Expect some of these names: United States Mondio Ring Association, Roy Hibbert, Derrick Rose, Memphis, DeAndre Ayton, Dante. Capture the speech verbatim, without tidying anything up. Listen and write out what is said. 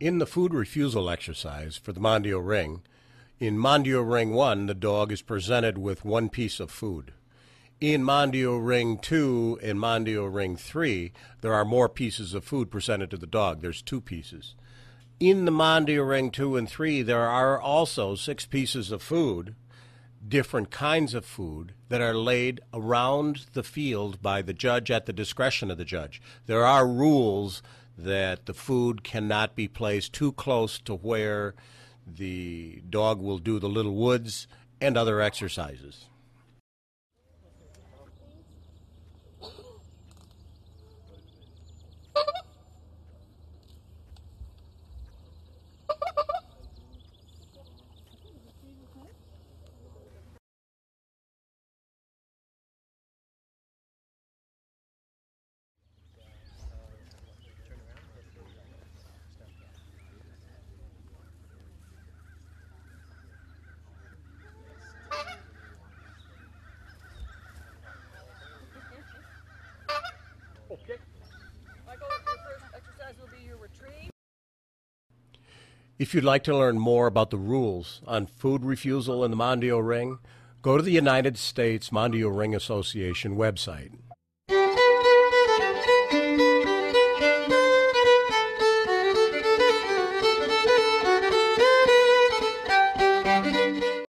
In the food refusal exercise for the Mondio Ring, in Mondio Ring one, the dog is presented with one piece of food. In Mondio Ring two and Mondio Ring three, there are more pieces of food presented to the dog. There's two pieces. In the Mondio Ring two and three, there are also six pieces of food, different kinds of food, that are laid around the field by the judge at the discretion of the judge. There are rules that the food cannot be placed too close to where the dog will do the little woods and other exercises. If you'd like to learn more about the rules on food refusal in the Mondio Ring, go to the United States Mondio Ring Association website.